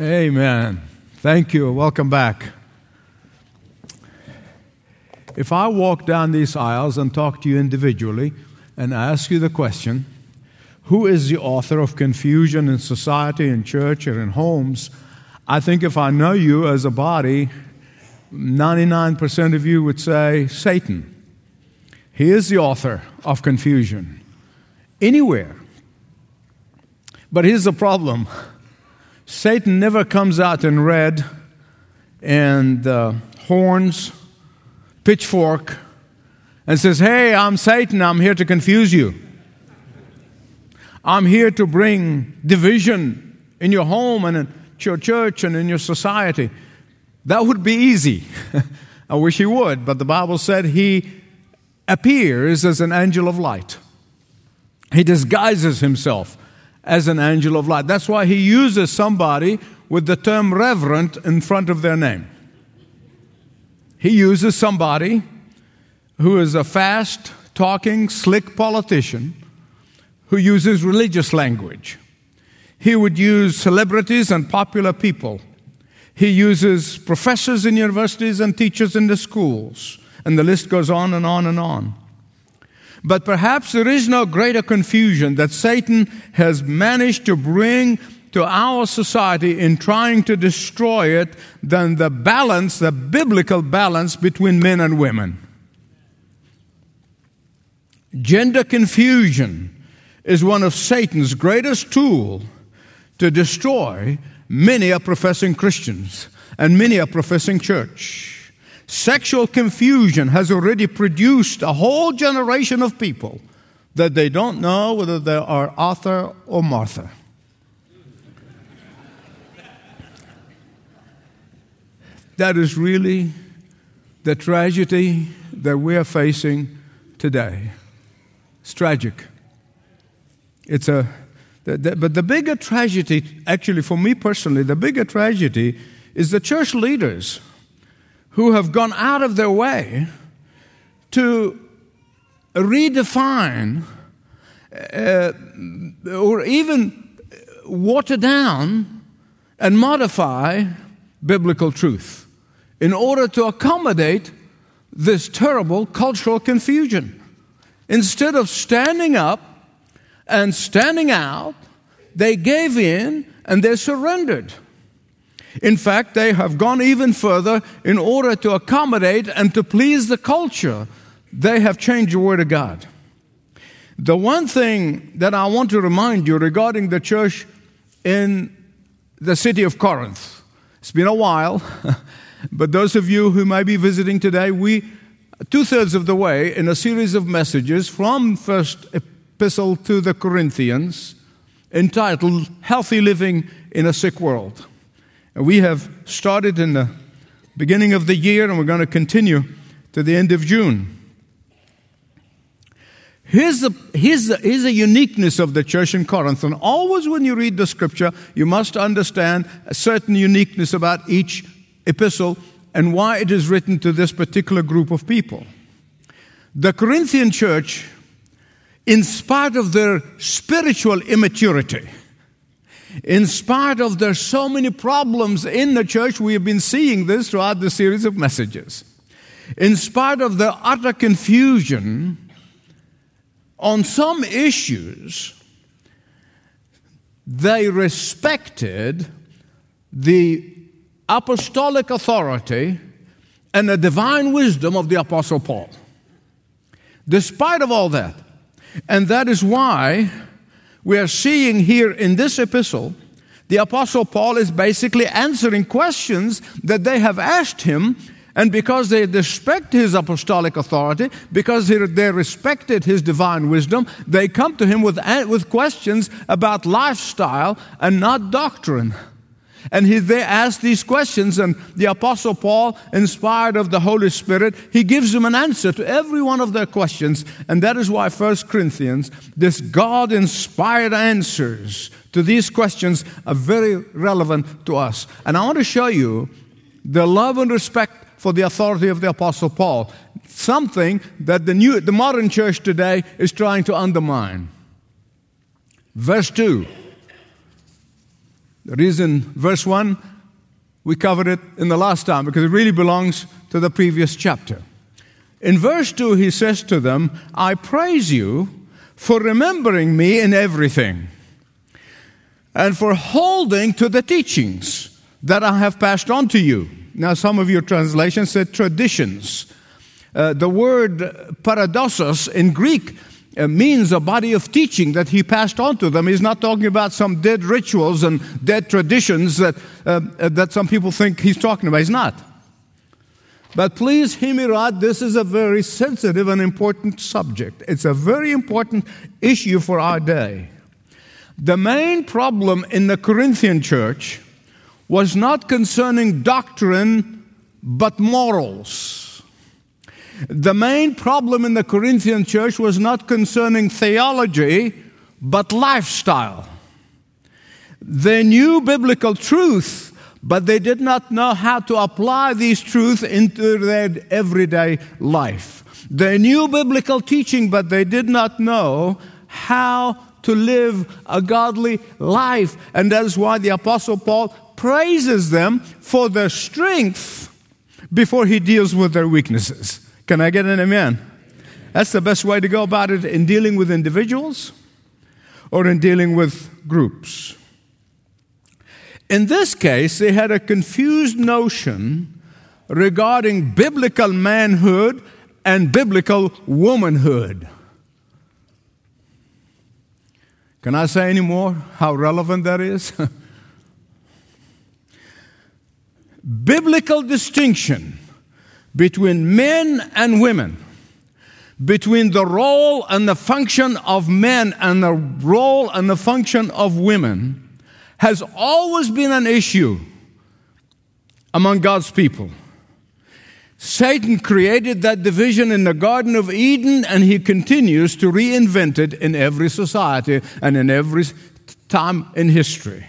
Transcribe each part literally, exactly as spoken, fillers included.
Amen. Thank you. Welcome back. If I walk down these aisles and talk to you individually and ask you the question, who is the author of confusion in society, in church, or in homes? I think if I know you as a body, ninety-nine percent of you would say Satan. He is the author of confusion anywhere. But here's the problem. Satan never comes out in red and uh, horns, pitchfork, and says, hey, I'm Satan, I'm here to confuse you. I'm here to bring division in your home and in your church and in your society. That would be easy. I wish he would, but the Bible said he appears as an angel of light. He disguises himself as an angel of light. That's why he uses somebody with the term reverend in front of their name. He uses somebody who is a fast-talking, slick politician who uses religious language. He would use celebrities and popular people. He uses professors in universities and teachers in the schools. And the list goes on and on and on. But perhaps there is no greater confusion that Satan has managed to bring to our society in trying to destroy it than the balance, the biblical balance between men and women. Gender confusion is one of Satan's greatest tools to destroy many a professing Christians and many a professing church. Sexual confusion has already produced a whole generation of people that they don't know whether they are Arthur or Martha. That is really the tragedy that we are facing today. It's tragic. It's a, but the bigger tragedy, actually for me personally, the bigger tragedy is the church leaders who have gone out of their way to redefine uh, or even water down and modify biblical truth in order to accommodate this terrible cultural confusion. Instead of standing up and standing out, they gave in and they surrendered. In fact, they have gone even further in order to accommodate and to please the culture. They have changed the Word of God. The one thing that I want to remind you regarding the church in the city of Corinth, it's been a while, but those of you who may be visiting today, we are two-thirds of the way in a series of messages from First Epistle to the Corinthians entitled Healthy Living in a Sick World. We have started in the beginning of the year, and we're going to continue to the end of June. Here's the, here's the, here's the uniqueness of the church in Corinth. And always when you read the Scripture, you must understand a certain uniqueness about each epistle and why it is written to this particular group of people. The Corinthian church, in spite of their spiritual immaturity, in spite of there's so many problems in the church, we have been seeing this throughout the series of messages. In spite of the utter confusion on some issues, they respected the apostolic authority and the divine wisdom of the Apostle Paul, despite of all that. And that is why we are seeing here in this epistle, the Apostle Paul is basically answering questions that they have asked him, and because they respect his apostolic authority, because they respected his divine wisdom, they come to him with, with questions about lifestyle and not doctrine. And he, they ask these questions, and the Apostle Paul, inspired of the Holy Spirit, he gives them an answer to every one of their questions. And that is why First Corinthians, this God-inspired answers to these questions are very relevant to us. And I want to show you the love and respect for the authority of the Apostle Paul, something that the, new, the modern church today is trying to undermine. Verse two. The reason, verse one, we covered it in the last time because it really belongs to the previous chapter. In verse two, he says to them, I praise you for remembering me in everything and for holding to the teachings that I have passed on to you. Now, some of your translations said traditions. Uh, the word paradoxos in Greek uh, means a body of teaching that he passed on to them. He's not talking about some dead rituals and dead traditions that, uh, that some people think he's talking about. He's not. But please hear me right, this is a very sensitive and important subject. It's a very important issue for our day. The main problem in the Corinthian church was not concerning doctrine, but morals. The main problem in the Corinthian church was not concerning theology, but lifestyle. They knew biblical truth, but they did not know how to apply these truths into their everyday life. They knew biblical teaching, but they did not know how to live a godly life. And that is why the Apostle Paul praises them for their strength before he deals with their weaknesses. Can I get an amen? That's the best way to go about it in dealing with individuals or in dealing with groups. In this case, they had a confused notion regarding biblical manhood and biblical womanhood. Can I say any more how relevant that is? Biblical distinction between men and women, between the role and the function of men and the role and the function of women, has always been an issue among God's people. Satan created that division in the Garden of Eden, and he continues to reinvent it in every society and in every time in history.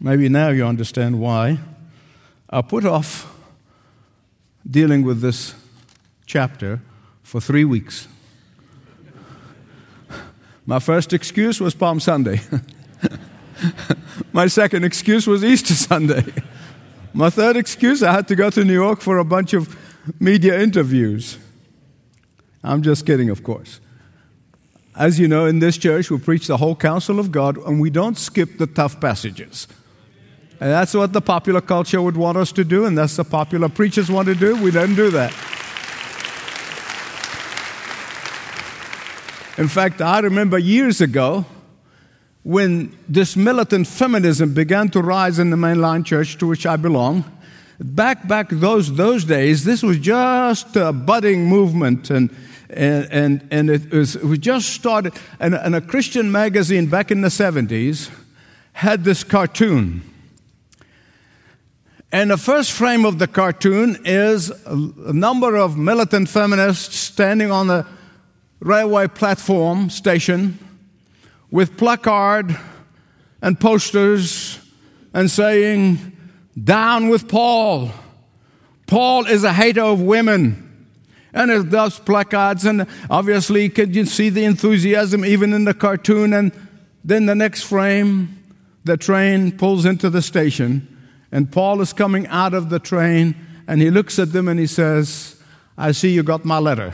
Maybe now you understand why I put off dealing with this chapter for three weeks. My first excuse was Palm Sunday. My second excuse was Easter Sunday. My third excuse, I had to go to New York for a bunch of media interviews. I'm just kidding, of course. As you know, in this church, we preach the whole counsel of God, and we don't skip the tough passages. And that's what the popular culture would want us to do, and that's what popular preachers want to do. We don't do that. In fact, I remember years ago when this militant feminism began to rise in the mainline church to which I belong. Back back those those days, this was just a budding movement, and and and, and it was we just started. And, and a Christian magazine back in the seventies had this cartoon. And the first frame of the cartoon is a number of militant feminists standing on the railway platform station with placard and posters and saying, "Down with Paul. Paul is a hater of women." And it does placards, and obviously can you see the enthusiasm even in the cartoon. And then the next frame, the train pulls into the station. And Paul is coming out of the train, and he looks at them and he says, "I see you got my letter."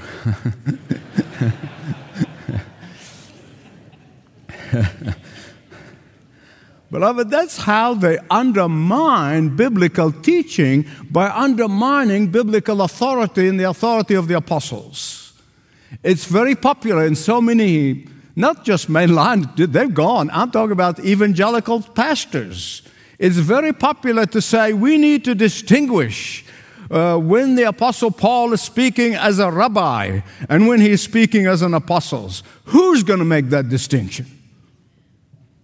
Beloved, that's how they undermine biblical teaching, by undermining biblical authority and the authority of the apostles. It's very popular in so many, not just mainline, they've gone. I'm talking about evangelical pastors. It's very popular to say we need to distinguish uh, when the Apostle Paul is speaking as a rabbi and when he's speaking as an apostle. Who's going to make that distinction?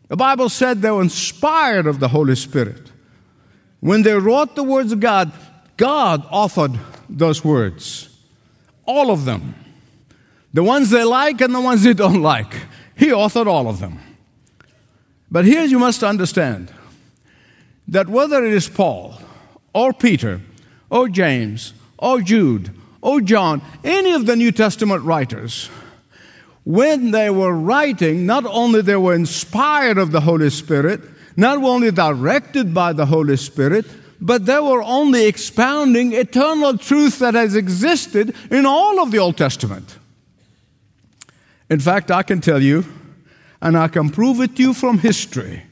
The Bible said they were inspired of the Holy Spirit. When they wrote the words of God, God authored those words. All of them. The ones they like and the ones they don't like. He authored all of them. But here you must understand that whether it is Paul or Peter or James or Jude or John, any of the New Testament writers, when they were writing, not only they were inspired of the Holy Spirit, not only directed by the Holy Spirit, but they were only expounding eternal truth that has existed in all of the Old Testament. In fact, I can tell you, and I can prove it to you from history,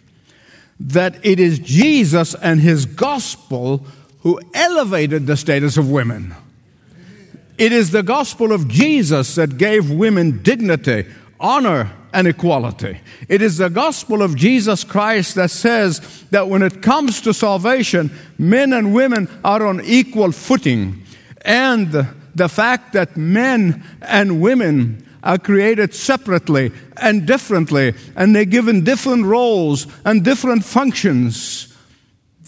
that it is Jesus and his gospel who elevated the status of women. It is the gospel of Jesus that gave women dignity, honor, and equality. It is the gospel of Jesus Christ that says that when it comes to salvation, men and women are on equal footing. And the fact that men and women are created separately and differently, and they're given different roles and different functions,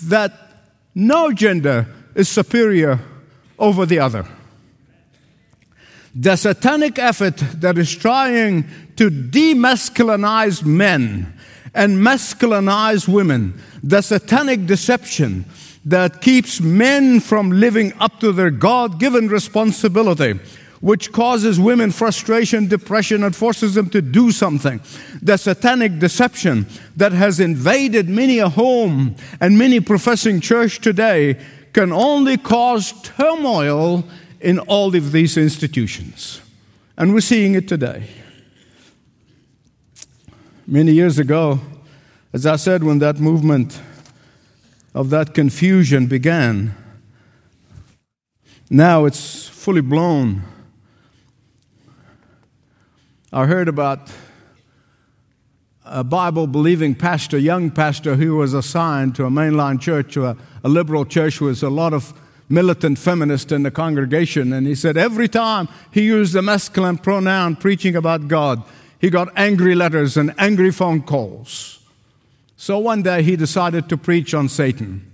that no gender is superior over the other. The satanic effort that is trying to demasculinize men and masculinize women, the satanic deception that keeps men from living up to their God-given responsibility, which causes women frustration, depression, and forces them to do something. The satanic deception that has invaded many a home and many professing church today can only cause turmoil in all of these institutions. And we're seeing it today. Many years ago, as I said, when that movement of that confusion began, now it's fully blown. I heard about a Bible-believing pastor, young pastor, who was assigned to a mainline church, a, a liberal church with a lot of militant feminists in the congregation. And he said every time he used the masculine pronoun preaching about God, he got angry letters and angry phone calls. So one day he decided to preach on Satan.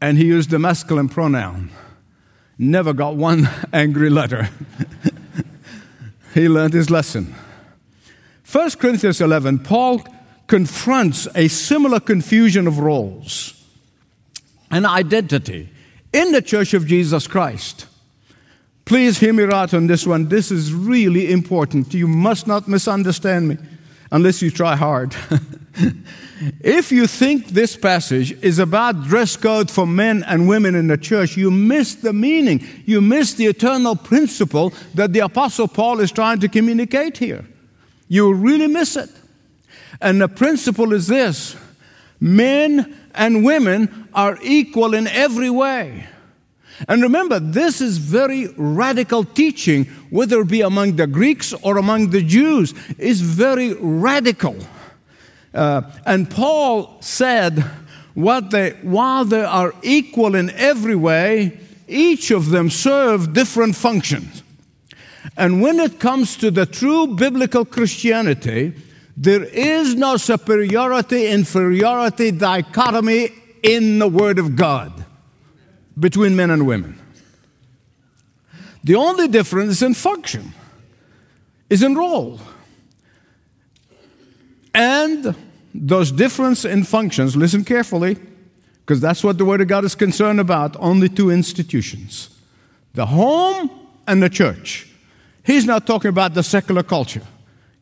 And he used the masculine pronoun. Never got one angry letter. He learned his lesson. First Corinthians eleven, Paul confronts a similar confusion of roles and identity in the church of Jesus Christ. Please hear me right on this one. This is really important. You must not misunderstand me unless you try hard. If you think this passage is about dress code for men and women in the church, you miss the meaning. You miss the eternal principle that the Apostle Paul is trying to communicate here. You really miss it. And the principle is this: men and women are equal in every way. And remember, this is very radical teaching, whether it be among the Greeks or among the Jews, is very radical. Uh, and Paul said, what they, while they are equal in every way, each of them serve different functions. And when it comes to the true biblical Christianity, there is no superiority, inferiority, dichotomy in the Word of God between men and women. The only difference is in function, is in role. And those differences in functions, listen carefully, because that's what the Word of God is concerned about, only two institutions, the home and the church. He's not talking about the secular culture.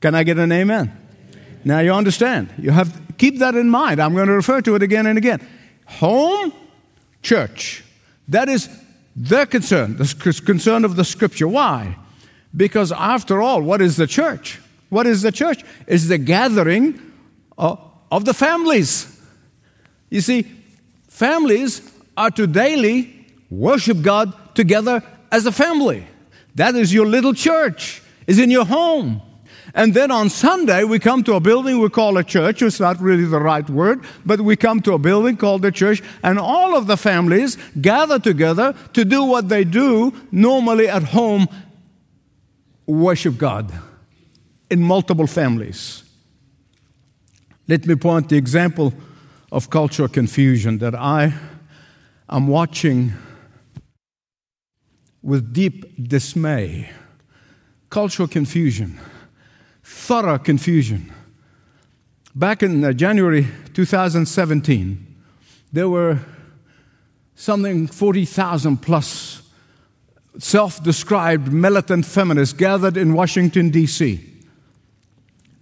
Can I get an amen? Amen. Now you understand. You have to keep that in mind. I'm going to refer to it again and again. Home, church. That is their concern, the concern of the Scripture. Why? Because after all, what is the church? What is the church? It's the gathering of the families. You see, families are to daily worship God together as a family. That is your little church. It's in your home. And then on Sunday, we come to a building we call a church. It's not really the right word, but we come to a building called a church, and all of the families gather together to do what they do normally at home, worship God in multiple families. Let me point the example of cultural confusion that I am watching with deep dismay. Cultural confusion, thorough confusion. Back in January twenty seventeen, there were something forty thousand plus self-described militant feminists gathered in Washington, D C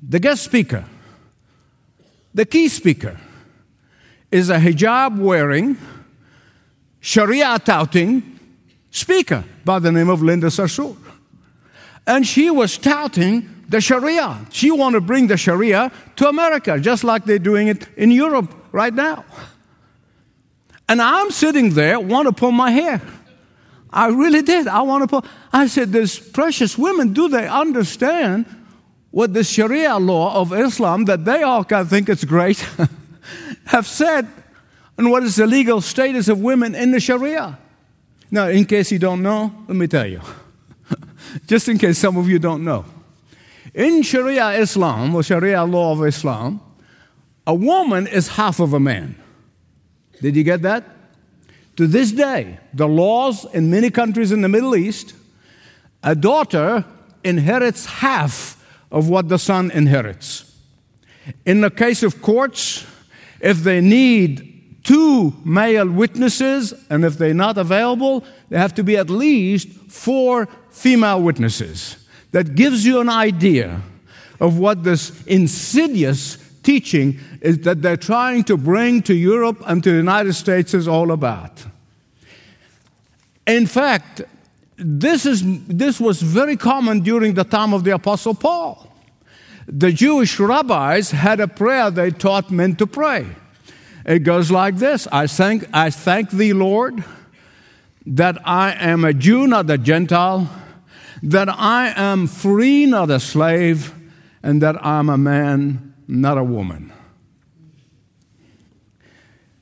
The guest speaker, the key speaker, is a hijab-wearing, Sharia-touting speaker by the name of Linda Sarsour. And she was touting the Sharia. She wanted to bring the Sharia to America, just like they're doing it in Europe right now. And I'm sitting there, want to pull my hair. I really did. I want to pull. I said, these precious women, do they understand what the Sharia law of Islam, that they all kind of think it's great, have said, and what is the legal status of women in the Sharia? Now, in case you don't know, let me tell you. Just in case some of you don't know. In Sharia Islam, or Sharia law of Islam, a woman is half of a man. Did you get that? To this day, the laws in many countries in the Middle East, a daughter inherits half of what the son inherits. In the case of courts, if they need two male witnesses, and if they're not available, there have to be at least four female witnesses. That gives you an idea of what this insidious teaching is that they're trying to bring to Europe and to the United States is all about. In fact, this is this was very common during the time of the Apostle Paul. The Jewish rabbis had a prayer they taught men to pray. It goes like this: I thank I thank thee, Lord, that I am a Jew, not a Gentile, that I am free, not a slave, and that I'm a man, not a woman.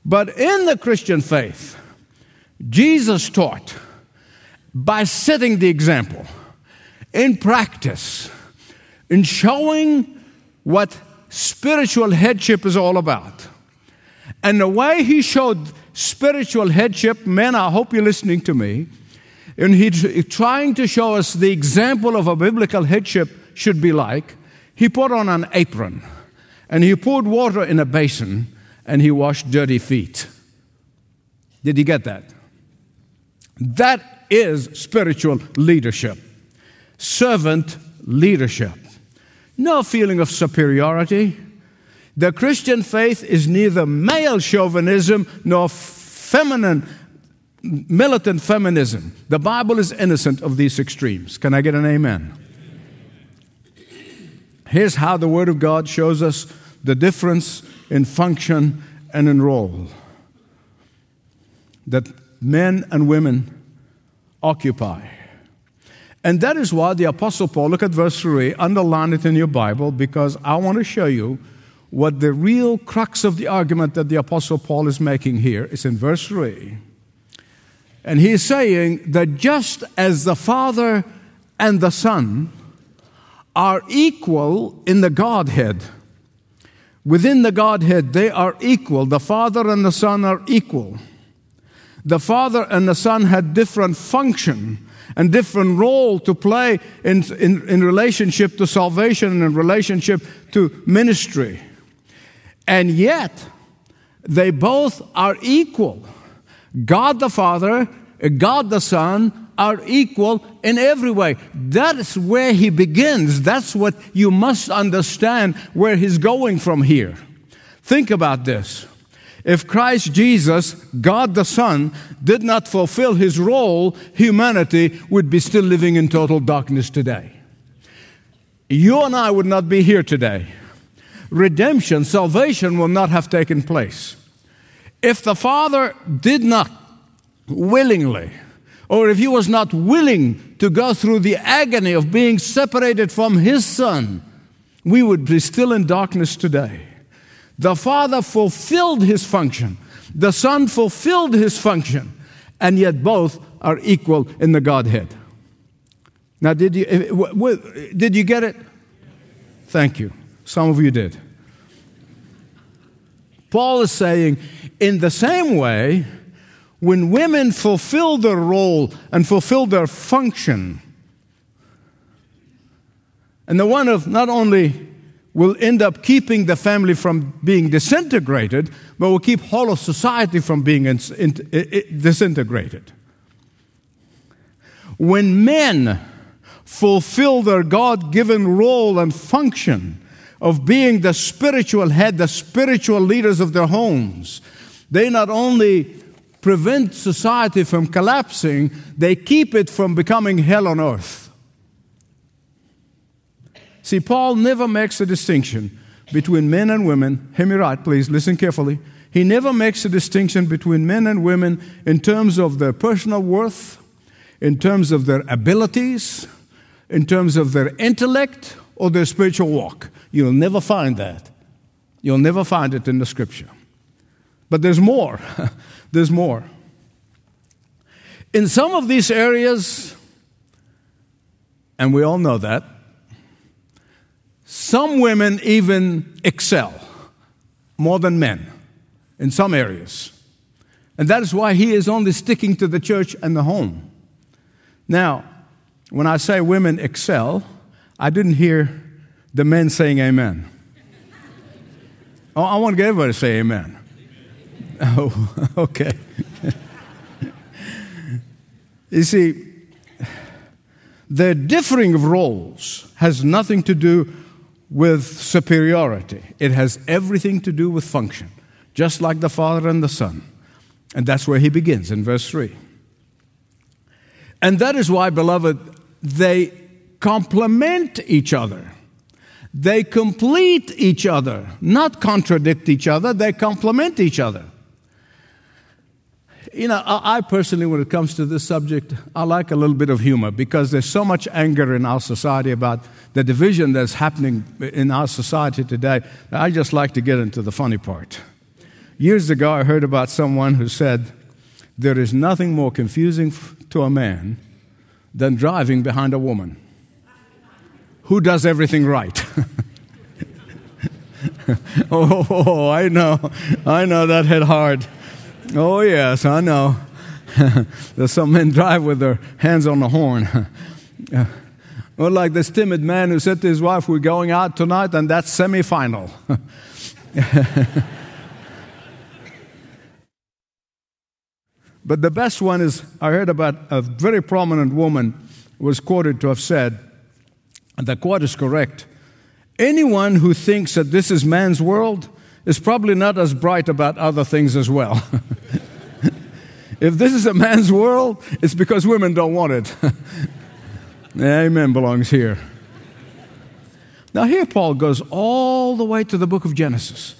But in the Christian faith, Jesus taught by setting the example, in practice, in showing what spiritual headship is all about. And the way he showed spiritual headship, men, I hope you're listening to me, and he's trying to show us the example of a biblical headship should be like, he put on an apron, and he poured water in a basin, and he washed dirty feet. Did you get that? That is spiritual leadership, servant leadership. No feeling of superiority. The Christian faith is neither male chauvinism nor feminine, militant feminism. The Bible is innocent of these extremes. Can I get an amen? Here's how the Word of God shows us the difference in function and in role that men and women occupy. And that is why the Apostle Paul, look at verse three, underline it in your Bible, because I want to show you what the real crux of the argument that the Apostle Paul is making here is in verse three. And he's saying that just as the Father and the Son are equal in the Godhead, within the Godhead they are equal. The Father and the Son are equal. The Father and the Son had different function and different role to play in, in, in relationship to salvation and in relationship to ministry. And yet, they both are equal. God the Father, God the Son are equal in every way. That's where he begins. That's what you must understand where he's going from here. Think about this. If Christ Jesus, God the Son, did not fulfill his role, humanity would be still living in total darkness today. You and I would not be here today. Redemption, salvation will not have taken place. If the Father did not willingly, or if he was not willing to go through the agony of being separated from his Son, we would be still in darkness today. The Father fulfilled his function. The Son fulfilled his function. And yet both are equal in the Godhead. Now, did you, did you get it? Thank you. Some of you did. Paul is saying, in the same way, when women fulfill their role and fulfill their function, and the one of not only will end up keeping the family from being disintegrated, but will keep whole of society from being in, in, in, disintegrated. When men fulfill their God-given role and function of being the spiritual head, the spiritual leaders of their homes, they not only prevent society from collapsing, they keep it from becoming hell on earth. See, Paul never makes a distinction between men and women. Hear me right, please, listen carefully. He never makes a distinction between men and women in terms of their personal worth, in terms of their abilities, in terms of their intellect, or their spiritual walk. You'll never find that. You'll never find it in the Scripture. But there's more. There's more. In some of these areas, and we all know that, some women even excel more than men in some areas. And that is why he is only sticking to the church and the home. Now, when I say women excel, I didn't hear the men saying amen. Oh, I want to get everybody to say amen. Oh, okay. You see, their differing of roles has nothing to do with superiority. It has everything to do with function, just like the Father and the Son. And that's where he begins in verse three. And that is why, beloved, they complement each other. They complete each other, not contradict each other. They complement each other. You know, I personally, when it comes to this subject, I like a little bit of humor, because there's so much anger in our society about the division that's happening in our society today. I just like to get into the funny part. Years ago, I heard about someone who said, "There is nothing more confusing to a man than driving behind a woman who does everything right." oh, oh, oh, I know. I know that hit hard. Oh, yes, I know. There's some men drive with their hands on the horn. Or like this timid man who said to his wife, "We're going out tonight, and that's semi-final." But the best one is, I heard about a very prominent woman was quoted to have said, and the quote is correct, "Anyone who thinks that this is man's world is probably not as bright about other things as well." If this is a man's world, it's because women don't want it. Amen belongs here. Now here Paul goes all the way to the book of Genesis,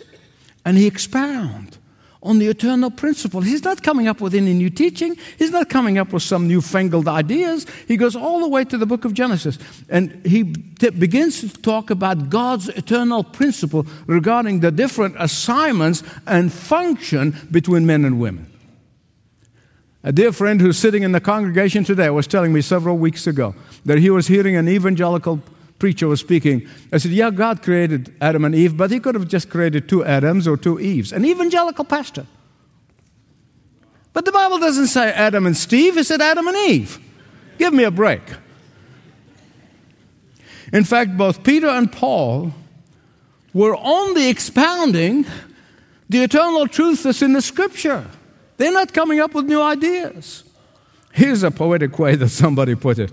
and he expounds on the eternal principle. He's not coming up with any new teaching. He's not coming up with some newfangled ideas. He goes all the way to the book of Genesis. And he t- begins to talk about God's eternal principle regarding the different assignments and function between men and women. A dear friend who's sitting in the congregation today was telling me several weeks ago that he was hearing an evangelical preacher was speaking. I said, "Yeah, God created Adam and Eve, but he could have just created two Adams or two Eves." An evangelical pastor. But the Bible doesn't say Adam and Steve. It said Adam and Eve. Give me a break. In fact, both Peter and Paul were only expounding the eternal truth that's in the Scripture. They're not coming up with new ideas. Here's a poetic way that somebody put it.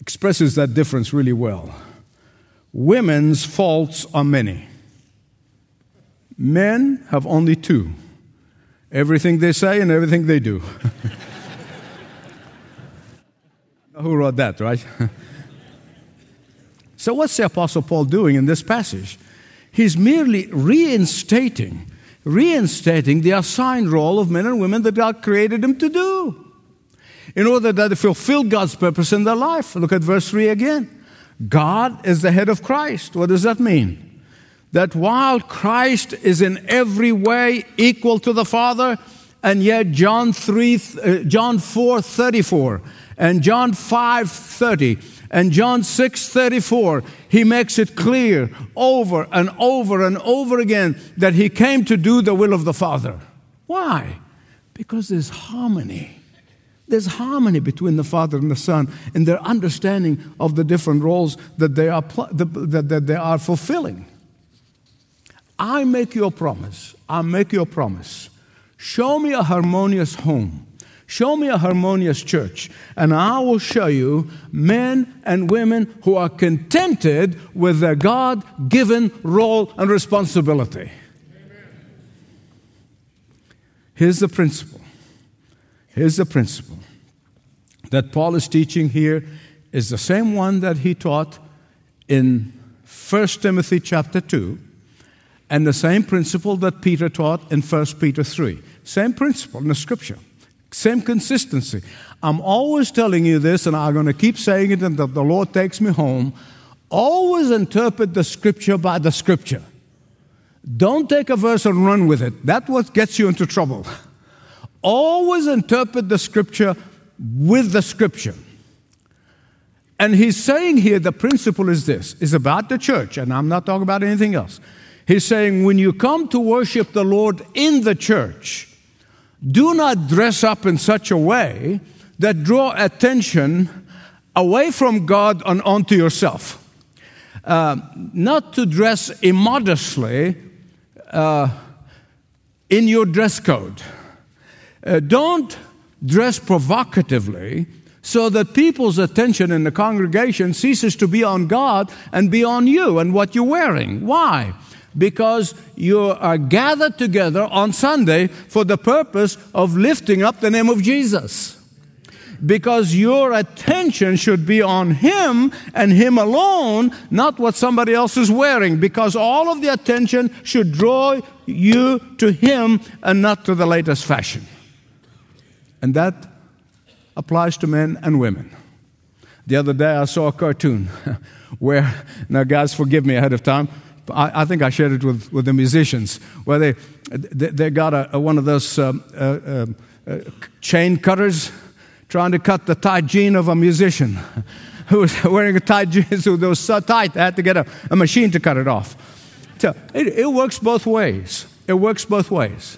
Expresses that difference really well. Women's faults are many. Men have only two: everything they say and everything they do. Who wrote that, right? So what's the Apostle Paul doing in this passage? He's merely reinstating, reinstating the assigned role of men and women that God created them to do, in order that they fulfill God's purpose in their life. Look at verse three again. God is the head of Christ. What does that mean? That while Christ is in every way equal to the Father, and yet John four thirty-four, and John five thirty, and John six thirty-four, he makes it clear over and over and over again that he came to do the will of the Father. Why? Because there's harmony. There's harmony between the Father and the Son in their understanding of the different roles that they are pl- that, that they are fulfilling. I make you a promise. I make you a promise. Show me a harmonious home. Show me a harmonious church, and I will show you men and women who are contented with their God-given role and responsibility. Amen. Here's the principle. Here's the principle that Paul is teaching here is the same one that he taught in First Timothy chapter two, and the same principle that Peter taught in First Peter three. Same principle in the Scripture. Same consistency. I'm always telling you this, and I'm going to keep saying it until the Lord takes me home. Always interpret the Scripture by the Scripture. Don't take a verse and run with it. That's what gets you into trouble. Always interpret the Scripture with the Scripture. And he's saying here the principle is this. It's about the church, and I'm not talking about anything else. He's saying when you come to worship the Lord in the church, do not dress up in such a way that draw attention away from God and onto yourself. Uh, not to dress immodestly uh, in your dress code. Uh, don't dress provocatively so that people's attention in the congregation ceases to be on God and be on you and what you're wearing. Why? Because you are gathered together on Sunday for the purpose of lifting up the name of Jesus. Because your attention should be on Him and Him alone, not what somebody else is wearing. Because all of the attention should draw you to Him and not to the latest fashion. And that applies to men and women. The other day I saw a cartoon where, now guys forgive me ahead of time, I, I think I shared it with, with the musicians, where they they, they got a, a, one of those um, uh, uh, chain cutters trying to cut the tight jean of a musician who was wearing a tight jean, so it was so tight they had to get a, a machine to cut it off. So it, it works both ways. It works both ways.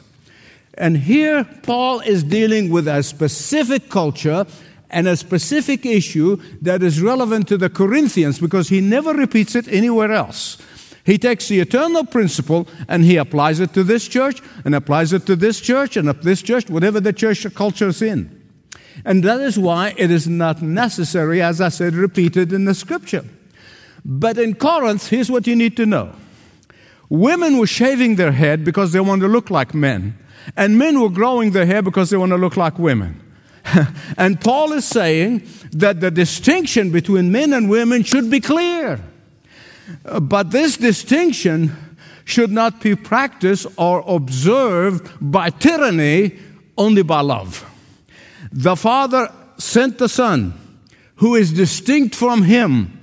And here Paul is dealing with a specific culture and a specific issue that is relevant to the Corinthians because he never repeats it anywhere else. He takes the eternal principle and he applies it to this church and applies it to this church and up this church, whatever the church culture is in. And that is why it is not necessary, as I said, repeated in the Scripture. But in Corinth, here's what you need to know. Women were shaving their head because they wanted to look like men. And men were growing their hair because they want to look like women. And Paul is saying that the distinction between men and women should be clear. But this distinction should not be practiced or observed by tyranny, only by love. The Father sent the Son, who is distinct from Him,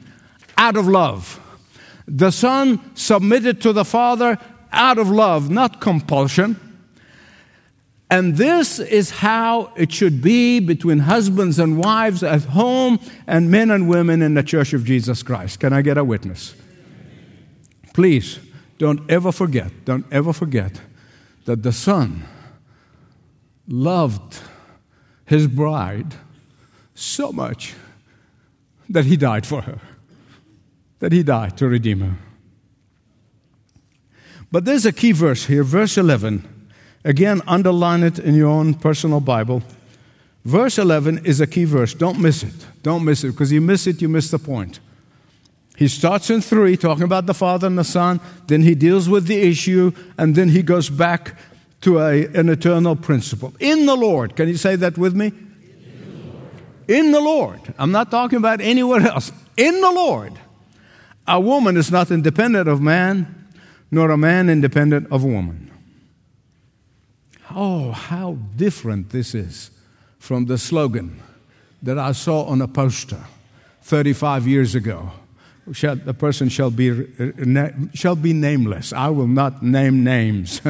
out of love. The Son submitted to the Father out of love, not compulsion. And this is how it should be between husbands and wives at home and men and women in the Church of Jesus Christ. Can I get a witness? Please, don't ever forget, don't ever forget that the Son loved His bride so much that He died for her, that He died to redeem her. But there's a key verse here, verse eleven. Again, underline it in your own personal Bible. Verse eleven is a key verse. Don't miss it. Don't miss it, because you miss it, you miss the point. He starts in three, talking about the Father and the Son. Then he deals with the issue, and then he goes back to a, an eternal principle. In the Lord. Can you say that with me? In the Lord. In the Lord. I'm not talking about anywhere else. In the Lord. A woman is not independent of man, nor a man independent of a woman. Oh, how different this is from the slogan that I saw on a poster thirty-five years ago. Shall, the person shall be shall be nameless. I will not name names.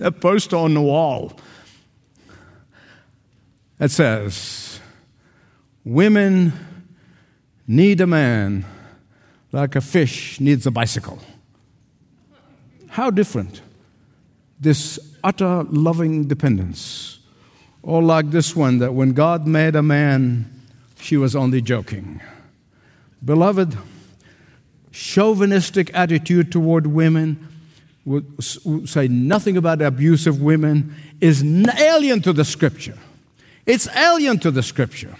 A poster on the wall that says, "Women need a man like a fish needs a bicycle." How different this utter loving dependence, or like this one that when God made a man, she was only joking. Beloved. Chauvinistic attitude toward women, would say nothing about the abuse of women, is alien to the Scripture. It's alien to the Scripture.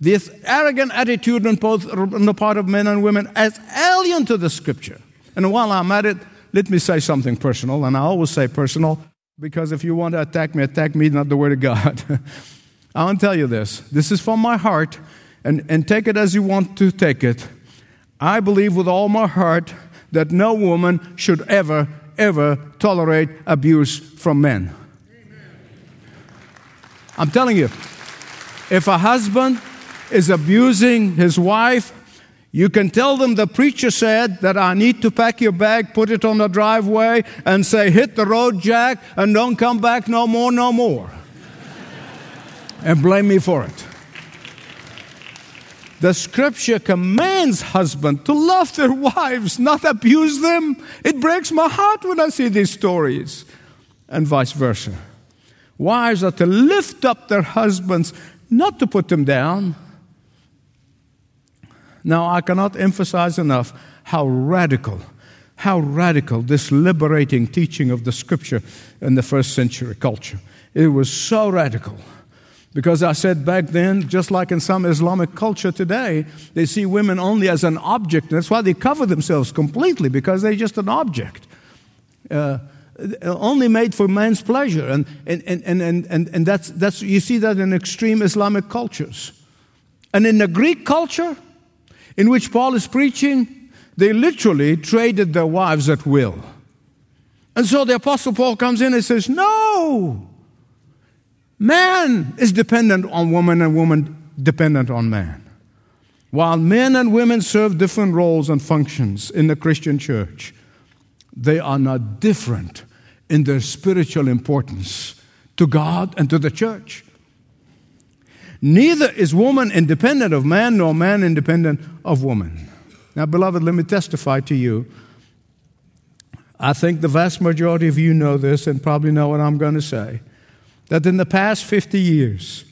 This arrogant attitude on, both, on the part of men and women is alien to the Scripture. And while I'm at it, let me say something personal, and I always say personal, because if you want to attack me, attack me, not the Word of God. I want to tell you this. This is from my heart, and, and take it as you want to take it. I believe with all my heart that no woman should ever, ever tolerate abuse from men. Amen. I'm telling you, if a husband is abusing his wife, you can tell them the preacher said that I need to pack your bag, put it on the driveway, and say, hit the road, Jack, and don't come back no more, no more. And blame me for it. The Scripture commands husbands to love their wives, not abuse them. It breaks my heart when I see these stories, and vice versa. Wives are to lift up their husbands, not to put them down. Now, I cannot emphasize enough how radical, how radical this liberating teaching of the Scripture in the first century culture. It was so radical. Because I said back then, just like in some Islamic culture today, they see women only as an object. That's why they cover themselves completely, because they're just an object, uh, only made for man's pleasure. And, and, and, and, and, and that's, that's, you see that in extreme Islamic cultures. And in the Greek culture, in which Paul is preaching, they literally traded their wives at will. And so the Apostle Paul comes in and says, no! Man is dependent on woman and woman dependent on man. While men and women serve different roles and functions in the Christian church, they are not different in their spiritual importance to God and to the church. Neither is woman independent of man, nor man independent of woman. Now, beloved, let me testify to you. I think the vast majority of you know this and probably know what I'm going to say. That in the past fifty years,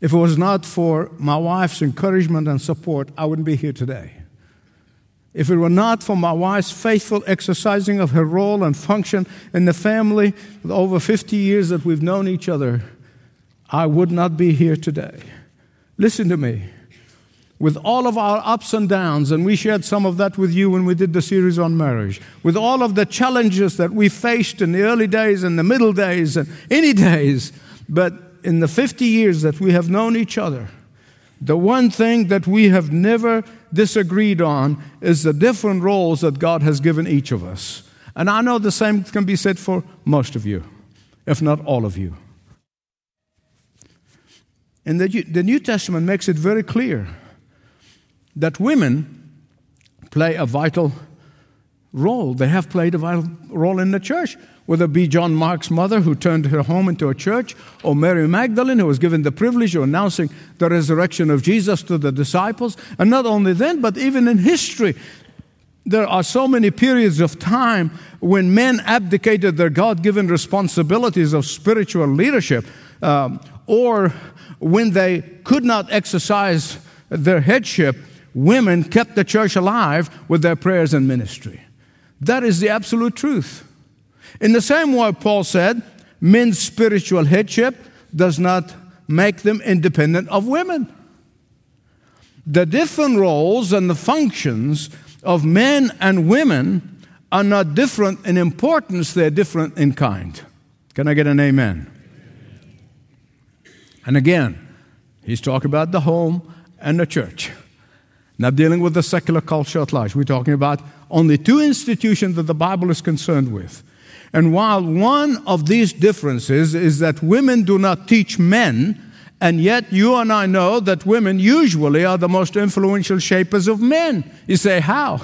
if it was not for my wife's encouragement and support, I wouldn't be here today. If it were not for my wife's faithful exercising of her role and function in the family, with over fifty years that we've known each other, I would not be here today. Listen to me. With all of our ups and downs, and we shared some of that with you when we did the series on marriage, with all of the challenges that we faced in the early days and the middle days and any days, but in the fifty years that we have known each other, the one thing that we have never disagreed on is the different roles that God has given each of us. And I know the same can be said for most of you, if not all of you. And the New Testament makes it very clear that women play a vital role. They have played a vital role in the church, whether it be John Mark's mother, who turned her home into a church, or Mary Magdalene, who was given the privilege of announcing the resurrection of Jesus to the disciples. And not only then, but even in history, there are so many periods of time when men abdicated their God-given responsibilities of spiritual leadership, um, or when they could not exercise their headship. Women kept the church alive with their prayers and ministry. That is the absolute truth. In the same way, Paul said, men's spiritual headship does not make them independent of women. The different roles and the functions of men and women are not different in importance, they're different in kind. Can I get an amen? And again, he's talking about the home and the church. Not dealing with the secular culture at large. We're talking about only two institutions that the Bible is concerned with. And while one of these differences is that women do not teach men, and yet you and I know that women usually are the most influential shapers of men. You say, how?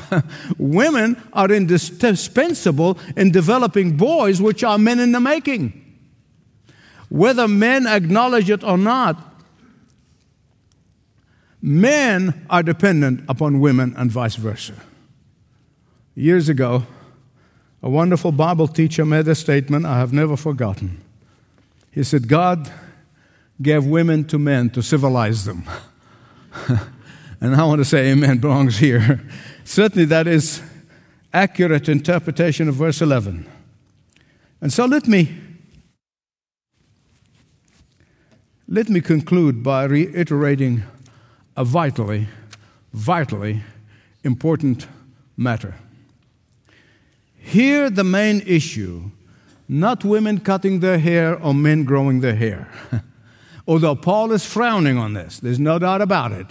Women are indispensable in developing boys, which are men in the making. Whether men acknowledge it or not, men are dependent upon women and vice versa. Years ago, a wonderful Bible teacher made a statement I have never forgotten. He said, God gave women to men to civilize them. And I want to say amen belongs here. Certainly that is accurate interpretation of verse eleven. And so let me Let me conclude by reiterating a vitally, vitally important matter. Here the main issue, not women cutting their hair or men growing their hair. Although Paul is frowning on this, there's no doubt about it.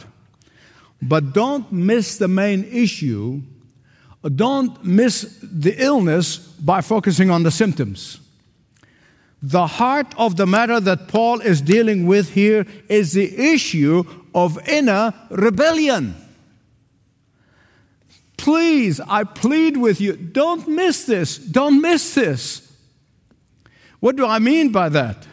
But don't miss the main issue. Don't miss the illness by focusing on the symptoms. The heart of the matter that Paul is dealing with here is the issue of inner rebellion. Please, I plead with you, don't miss this. Don't miss this. What do I mean by that?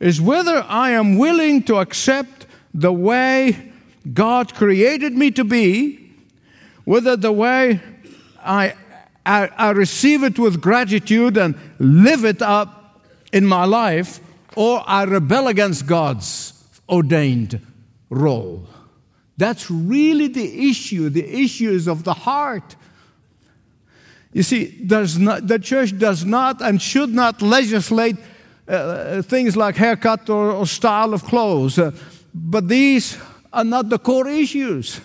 Is whether I am willing to accept the way God created me to be, whether the way I, I, I receive it with gratitude and live it up in my life, or I rebel against God's ordained role. That's really the issue. The issue is of the heart. You see, does not, the church does not and should not legislate uh, things like haircut or, or style of clothes. Uh, but these are not the core issues.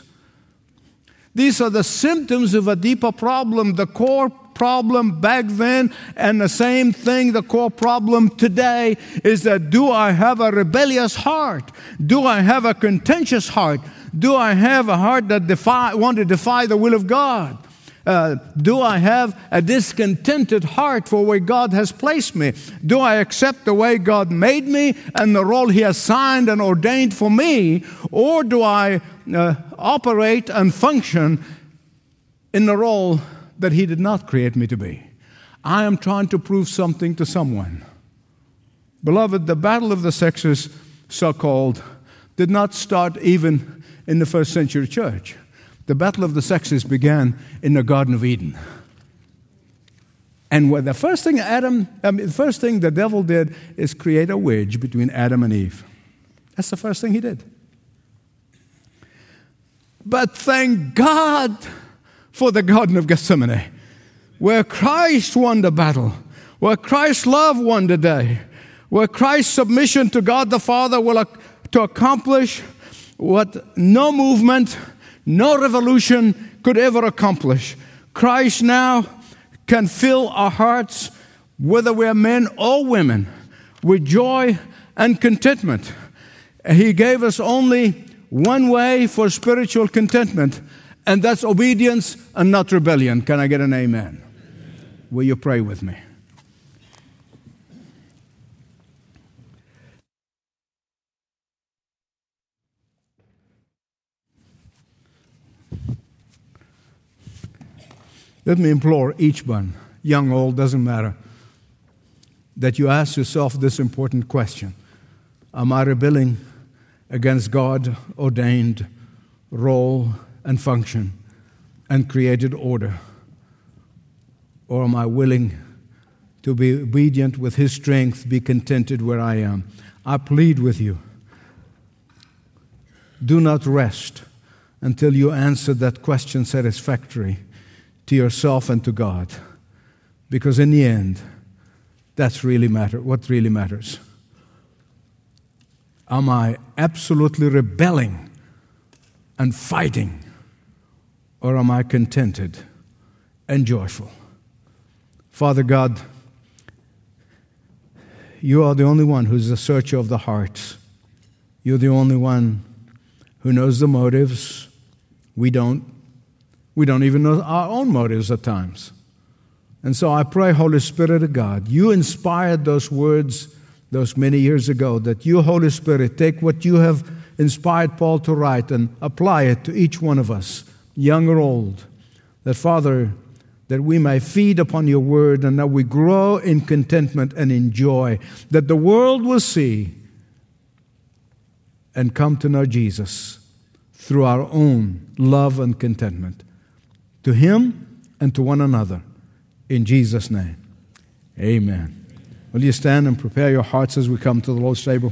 These are the symptoms of a deeper problem, the core problem back then, and the same thing, the core problem today, is that do I have a rebellious heart? Do I have a contentious heart? Do I have a heart that defy, want to defy the will of God? Uh, do I have a discontented heart for where God has placed me? Do I accept the way God made me and the role He assigned and ordained for me? Or do I uh, operate and function in the role that He did not create me to be? I am trying to prove something to someone. Beloved, the battle of the sexes, so-called, did not start even in the first century church. The battle of the sexes began in the Garden of Eden. And the first thing Adam, I mean, the first thing the devil did is create a wedge between Adam and Eve. That's the first thing he did. But thank God for the Garden of Gethsemane, where Christ won the battle, where Christ's love won the day, where Christ's submission to God the Father will ac- to accomplish what no movement, no revolution could ever accomplish. Christ now can fill our hearts, whether we're men or women, with joy and contentment. He gave us only one way for spiritual contentment, and that's obedience and not rebellion. Can I get an amen? Amen. Will you pray with me? Let me implore each one, young, old, doesn't matter, that you ask yourself this important question. Am I rebelling against God's ordained role and function and created order? Or am I willing to be obedient with His strength, be contented where I am? I plead with you. Do not rest until you answer that question satisfactorily, to yourself and to God, because in the end, that's really matter. What really matters. Am I absolutely rebelling and fighting, or am I contented and joyful? Father God, You are the only one who's the searcher of the hearts. You're the only one who knows the motives. We don't. We don't even know our own motives at times. And so I pray, Holy Spirit of God, You inspired those words those many years ago, that You, Holy Spirit, take what You have inspired Paul to write and apply it to each one of us, young or old, that, Father, that we may feed upon Your word and that we grow in contentment and in joy, that the world will see and come to know Jesus through our own love and contentment. To Him and to one another. In Jesus' name, amen. Will you stand and prepare your hearts as we come to the Lord's table?